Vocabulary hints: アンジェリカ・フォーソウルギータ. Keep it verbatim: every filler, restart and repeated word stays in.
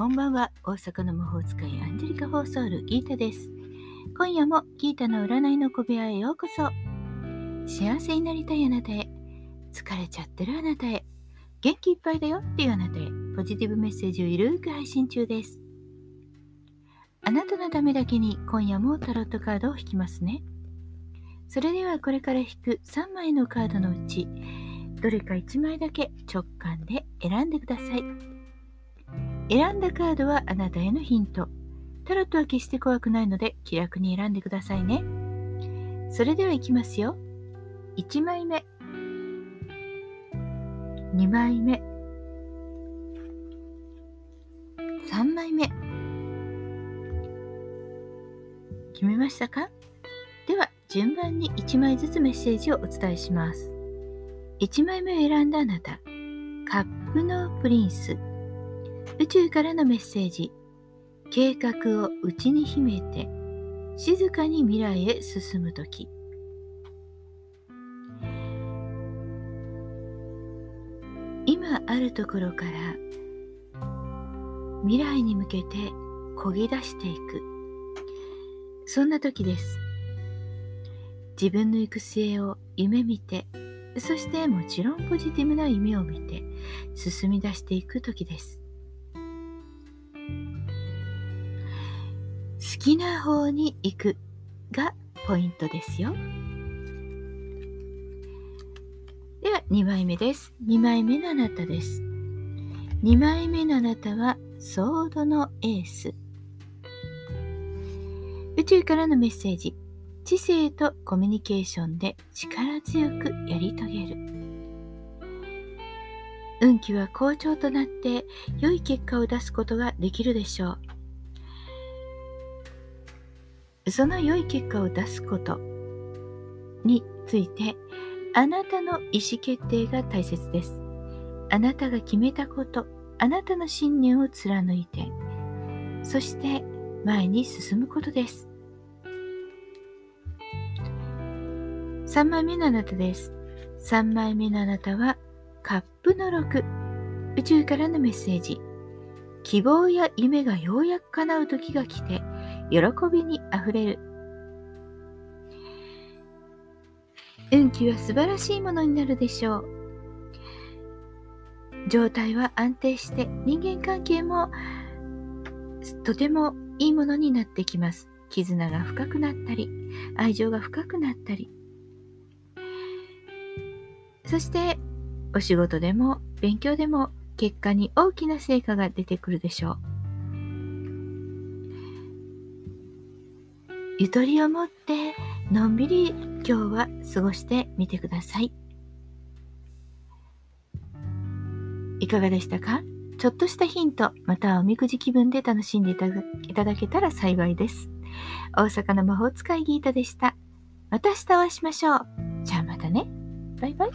こんばんは。大阪の魔法使いアンジェリカ・フォーソウルギータです。今夜もギータの占いの小部屋へようこそ。幸せになりたいあなたへ、疲れちゃってるあなたへ、元気いっぱいだよっていうあなたへ、ポジティブメッセージをゆるく配信中です。あなたのためだけに今夜もタロットカードを引きますね。それではこれから引くさんまいのカードのうちどれかいちまいだけ直感で選んでください。選んだカードはあなたへのヒント。タロットは決して怖くないので気楽に選んでくださいね。それではいきますよ。いちまいめ、にまいめ、さんまいめ。決めましたか？では順番にいちまいずつメッセージをお伝えします。いちまいめを選んだあなた、カップのプリンス。宇宙からのメッセージ。計画を内に秘めて静かに未来へ進むとき。今あるところから未来に向けて漕ぎ出していく、そんなときです。自分の行く末を夢見て、そしてもちろんポジティブな夢を見て進み出していくときです。好きな方に行くがポイントですよ。ではにまいめです。にまいめのあなたです。にまいめのあなたはソードのエース。宇宙からのメッセージ。知性とコミュニケーションで力強くやり遂げる。運気は好調となって良い結果を出すことができるでしょう。その良い結果を出すことについて、あなたの意思決定が大切です。あなたが決めたこと、あなたの信念を貫いて、そして前に進むことです。さんまいめのあなたです。さんまいめのあなたはカップのろく。宇宙からのメッセージ。希望や夢がようやく叶う時が来て、喜びにあふれる。運気は素晴らしいものになるでしょう。状態は安定して、人間関係もとてもいいものになってきます。絆が深くなったり、愛情が深くなったり、そしてお仕事でも勉強でも結果に大きな成果が出てくるでしょう。ゆとりを持ってのんびり今日は過ごしてみてください。いかがでしたか？ちょっとしたヒント、またはおみくじ気分で楽しんでいただ、いただけたら幸いです。大阪の魔法使いギータでした。また明日お会いしましょう。じゃあまたね。バイバイ。